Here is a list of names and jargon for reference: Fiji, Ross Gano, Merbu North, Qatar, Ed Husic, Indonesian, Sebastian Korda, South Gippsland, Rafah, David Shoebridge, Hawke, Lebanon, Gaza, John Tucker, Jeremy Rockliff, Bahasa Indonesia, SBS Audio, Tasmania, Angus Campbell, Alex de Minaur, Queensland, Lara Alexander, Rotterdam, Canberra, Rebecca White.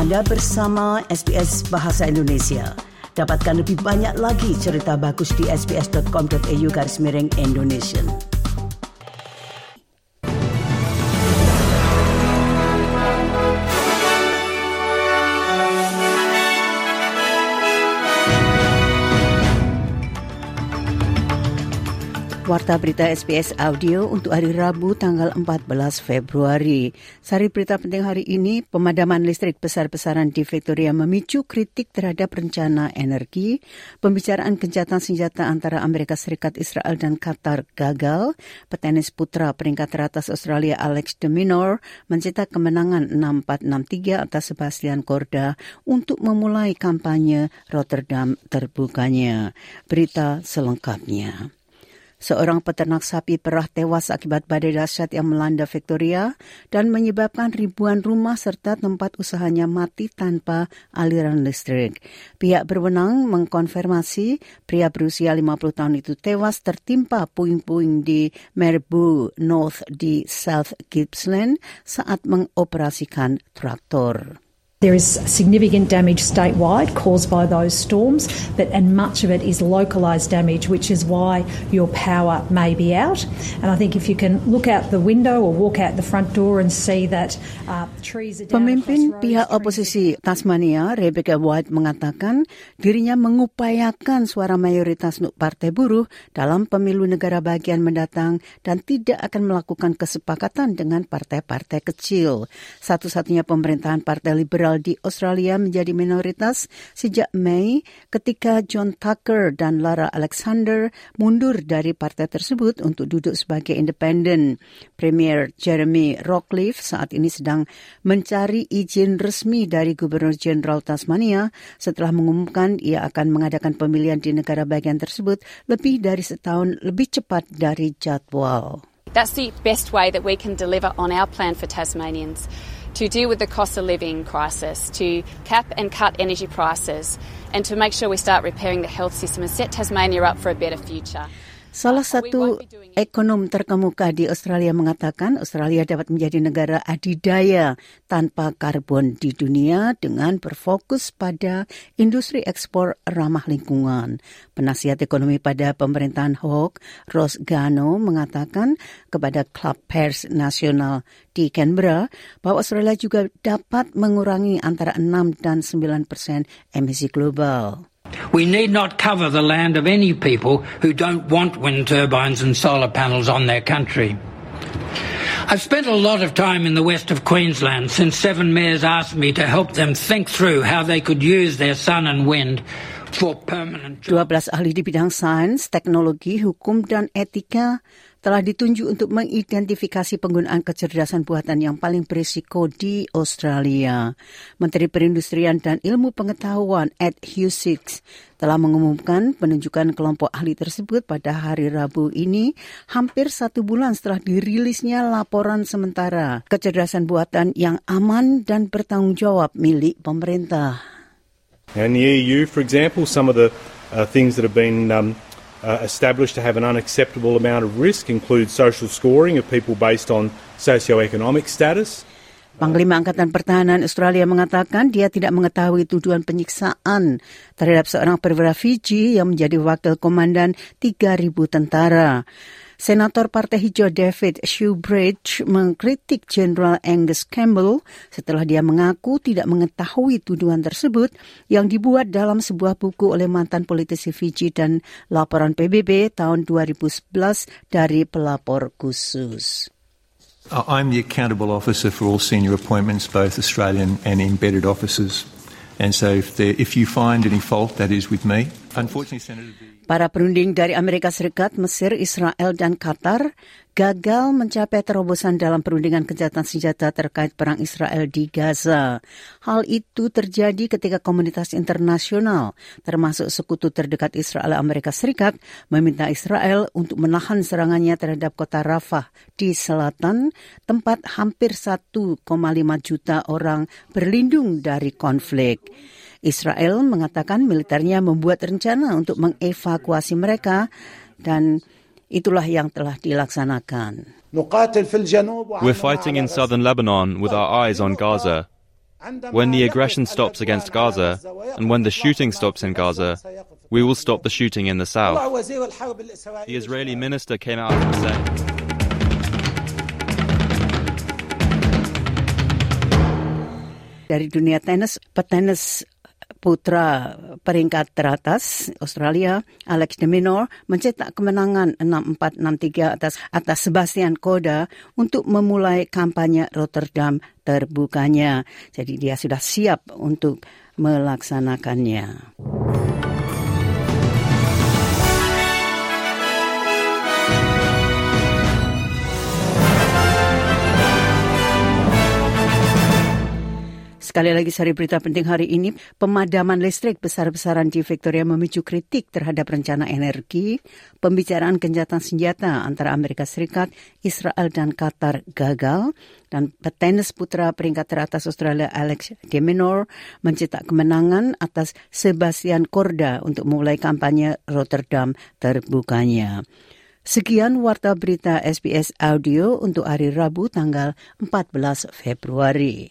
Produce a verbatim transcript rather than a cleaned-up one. Anda bersama S B S Bahasa Indonesia. Dapatkan lebih banyak lagi cerita bagus di sbs.com.au garis miring Indonesian. Warta berita S B S Audio untuk hari Rabu tanggal empat belas Februari. Sari berita penting hari ini, pemadaman listrik besar-besaran di Victoria memicu kritik terhadap rencana energi, pembicaraan gencatan senjata antara Amerika Serikat, Israel dan Qatar gagal, petenis putra peringkat teratas Australia Alex de Minaur mencetak kemenangan enam empat enam tiga atas Sebastian Korda untuk memulai kampanye Rotterdam terbukanya. Berita selengkapnya. Seorang peternak sapi perah tewas akibat badai dahsyat yang melanda Victoria dan menyebabkan ribuan rumah serta tempat usahanya mati tanpa aliran listrik. Pihak berwenang mengkonfirmasi pria berusia lima puluh tahun itu tewas tertimpa puing-puing di Merbu North di South Gippsland saat mengoperasikan traktor. There is significant damage statewide caused by those storms, but and much of it is localised damage, which is why your power may be out. And I think if you can look out the window or walk out the front door and see that uh, trees are down. Pemimpin pihak oposisi Tasmania, Rebecca White, mengatakan dirinya mengupayakan suara mayoritas partai buruh dalam pemilu negara bagian mendatang dan tidak akan melakukan kesepakatan dengan partai-partai kecil. Satu-satunya pemerintahan Partai Liberal di Australia menjadi minoritas sejak Mei ketika John Tucker dan Lara Alexander mundur dari partai tersebut untuk duduk sebagai independen. Premier Jeremy Rockliff saat ini sedang mencari izin resmi dari Gubernur Jenderal Tasmania setelah mengumumkan ia akan mengadakan pemilihan di negara bagian tersebut lebih dari setahun lebih cepat dari jadwal. That's the best way that we can deliver on our plan for Tasmanians. To deal with the cost of living crisis, to cap and cut energy prices, and to make sure we start repairing the health system and set Tasmania up for a better future. Salah satu ekonom terkemuka di Australia mengatakan Australia dapat menjadi negara adidaya tanpa karbon di dunia dengan berfokus pada industri ekspor ramah lingkungan. Penasihat ekonomi pada pemerintahan Hawke, Ross Gano, mengatakan kepada Klub Pers Nasional di Canberra bahwa Australia juga dapat mengurangi antara enam dan sembilan persen emisi global. We need not cover the land of any people who don't want wind turbines and solar panels on their country. I've spent a lot of time in the west of Queensland since seven mayors asked me to help them think through how they could use their sun and wind. dua belas ahli di bidang sains, teknologi, hukum, dan etika telah ditunjuk untuk mengidentifikasi penggunaan kecerdasan buatan yang paling berisiko di Australia. Menteri Perindustrian dan Ilmu Pengetahuan Ed Husic telah mengumumkan penunjukan kelompok ahli tersebut pada hari Rabu ini hampir satu bulan setelah dirilisnya laporan sementara kecerdasan buatan yang aman dan bertanggung jawab milik pemerintah. In the E U, for example, some of the uh, things that have been um, uh, established to have an unacceptable amount of risk include social scoring of people based on socioeconomic status. Panglima Angkatan Pertahanan Australia mengatakan dia tidak mengetahui tuduhan penyiksaan terhadap seorang perwira Fiji yang menjadi wakil komandan tiga ribu tentara. Senator Partai Hijau David Shoebridge mengkritik Jenderal Angus Campbell setelah dia mengaku tidak mengetahui tuduhan tersebut yang dibuat dalam sebuah buku oleh mantan politisi Fiji dan laporan P B B tahun dua ribu sebelas dari pelapor khusus. I'm the accountable officer for all senior appointments, both Australian and embedded officers. And so if, there, if you find any fault, that is with me. Unfortunately, Senator... Para perunding dari Amerika Serikat, Mesir, Israel, dan Qatar gagal mencapai terobosan dalam perundingan gencatan senjata terkait perang Israel di Gaza. Hal itu terjadi ketika komunitas internasional, termasuk sekutu terdekat Israel Amerika Serikat, meminta Israel untuk menahan serangannya terhadap kota Rafah di selatan, tempat hampir satu koma lima juta orang berlindung dari konflik. Israel mengatakan militernya membuat rencana untuk mengevakuasi mereka dan itulah yang telah dilaksanakan. We're fighting in southern Lebanon with our eyes on Gaza. When the aggression stops against Gaza, and when the shooting stops in Gaza, we will stop the shooting in the south. The Israeli minister came out and said... Dari dunia tenis, petenis putra peringkat teratas Australia, Alex de Minaur mencetak kemenangan enam empat enam tiga atas atas Sebastian Korda untuk memulai kampanye Rotterdam terbukanya. Jadi dia sudah siap untuk melaksanakannya. Sekali lagi sari berita penting hari ini, pemadaman listrik besar-besaran di Victoria memicu kritik terhadap rencana energi. Pembicaraan gencatan senjata antara Amerika Serikat, Israel dan Qatar gagal. Dan petenis putra peringkat teratas Australia Alex de Minaur mencetak kemenangan atas Sebastian Korda untuk mulai kampanye Rotterdam terbukanya. Sekian Warta Berita S B S Audio untuk hari Rabu tanggal empat belas Februari.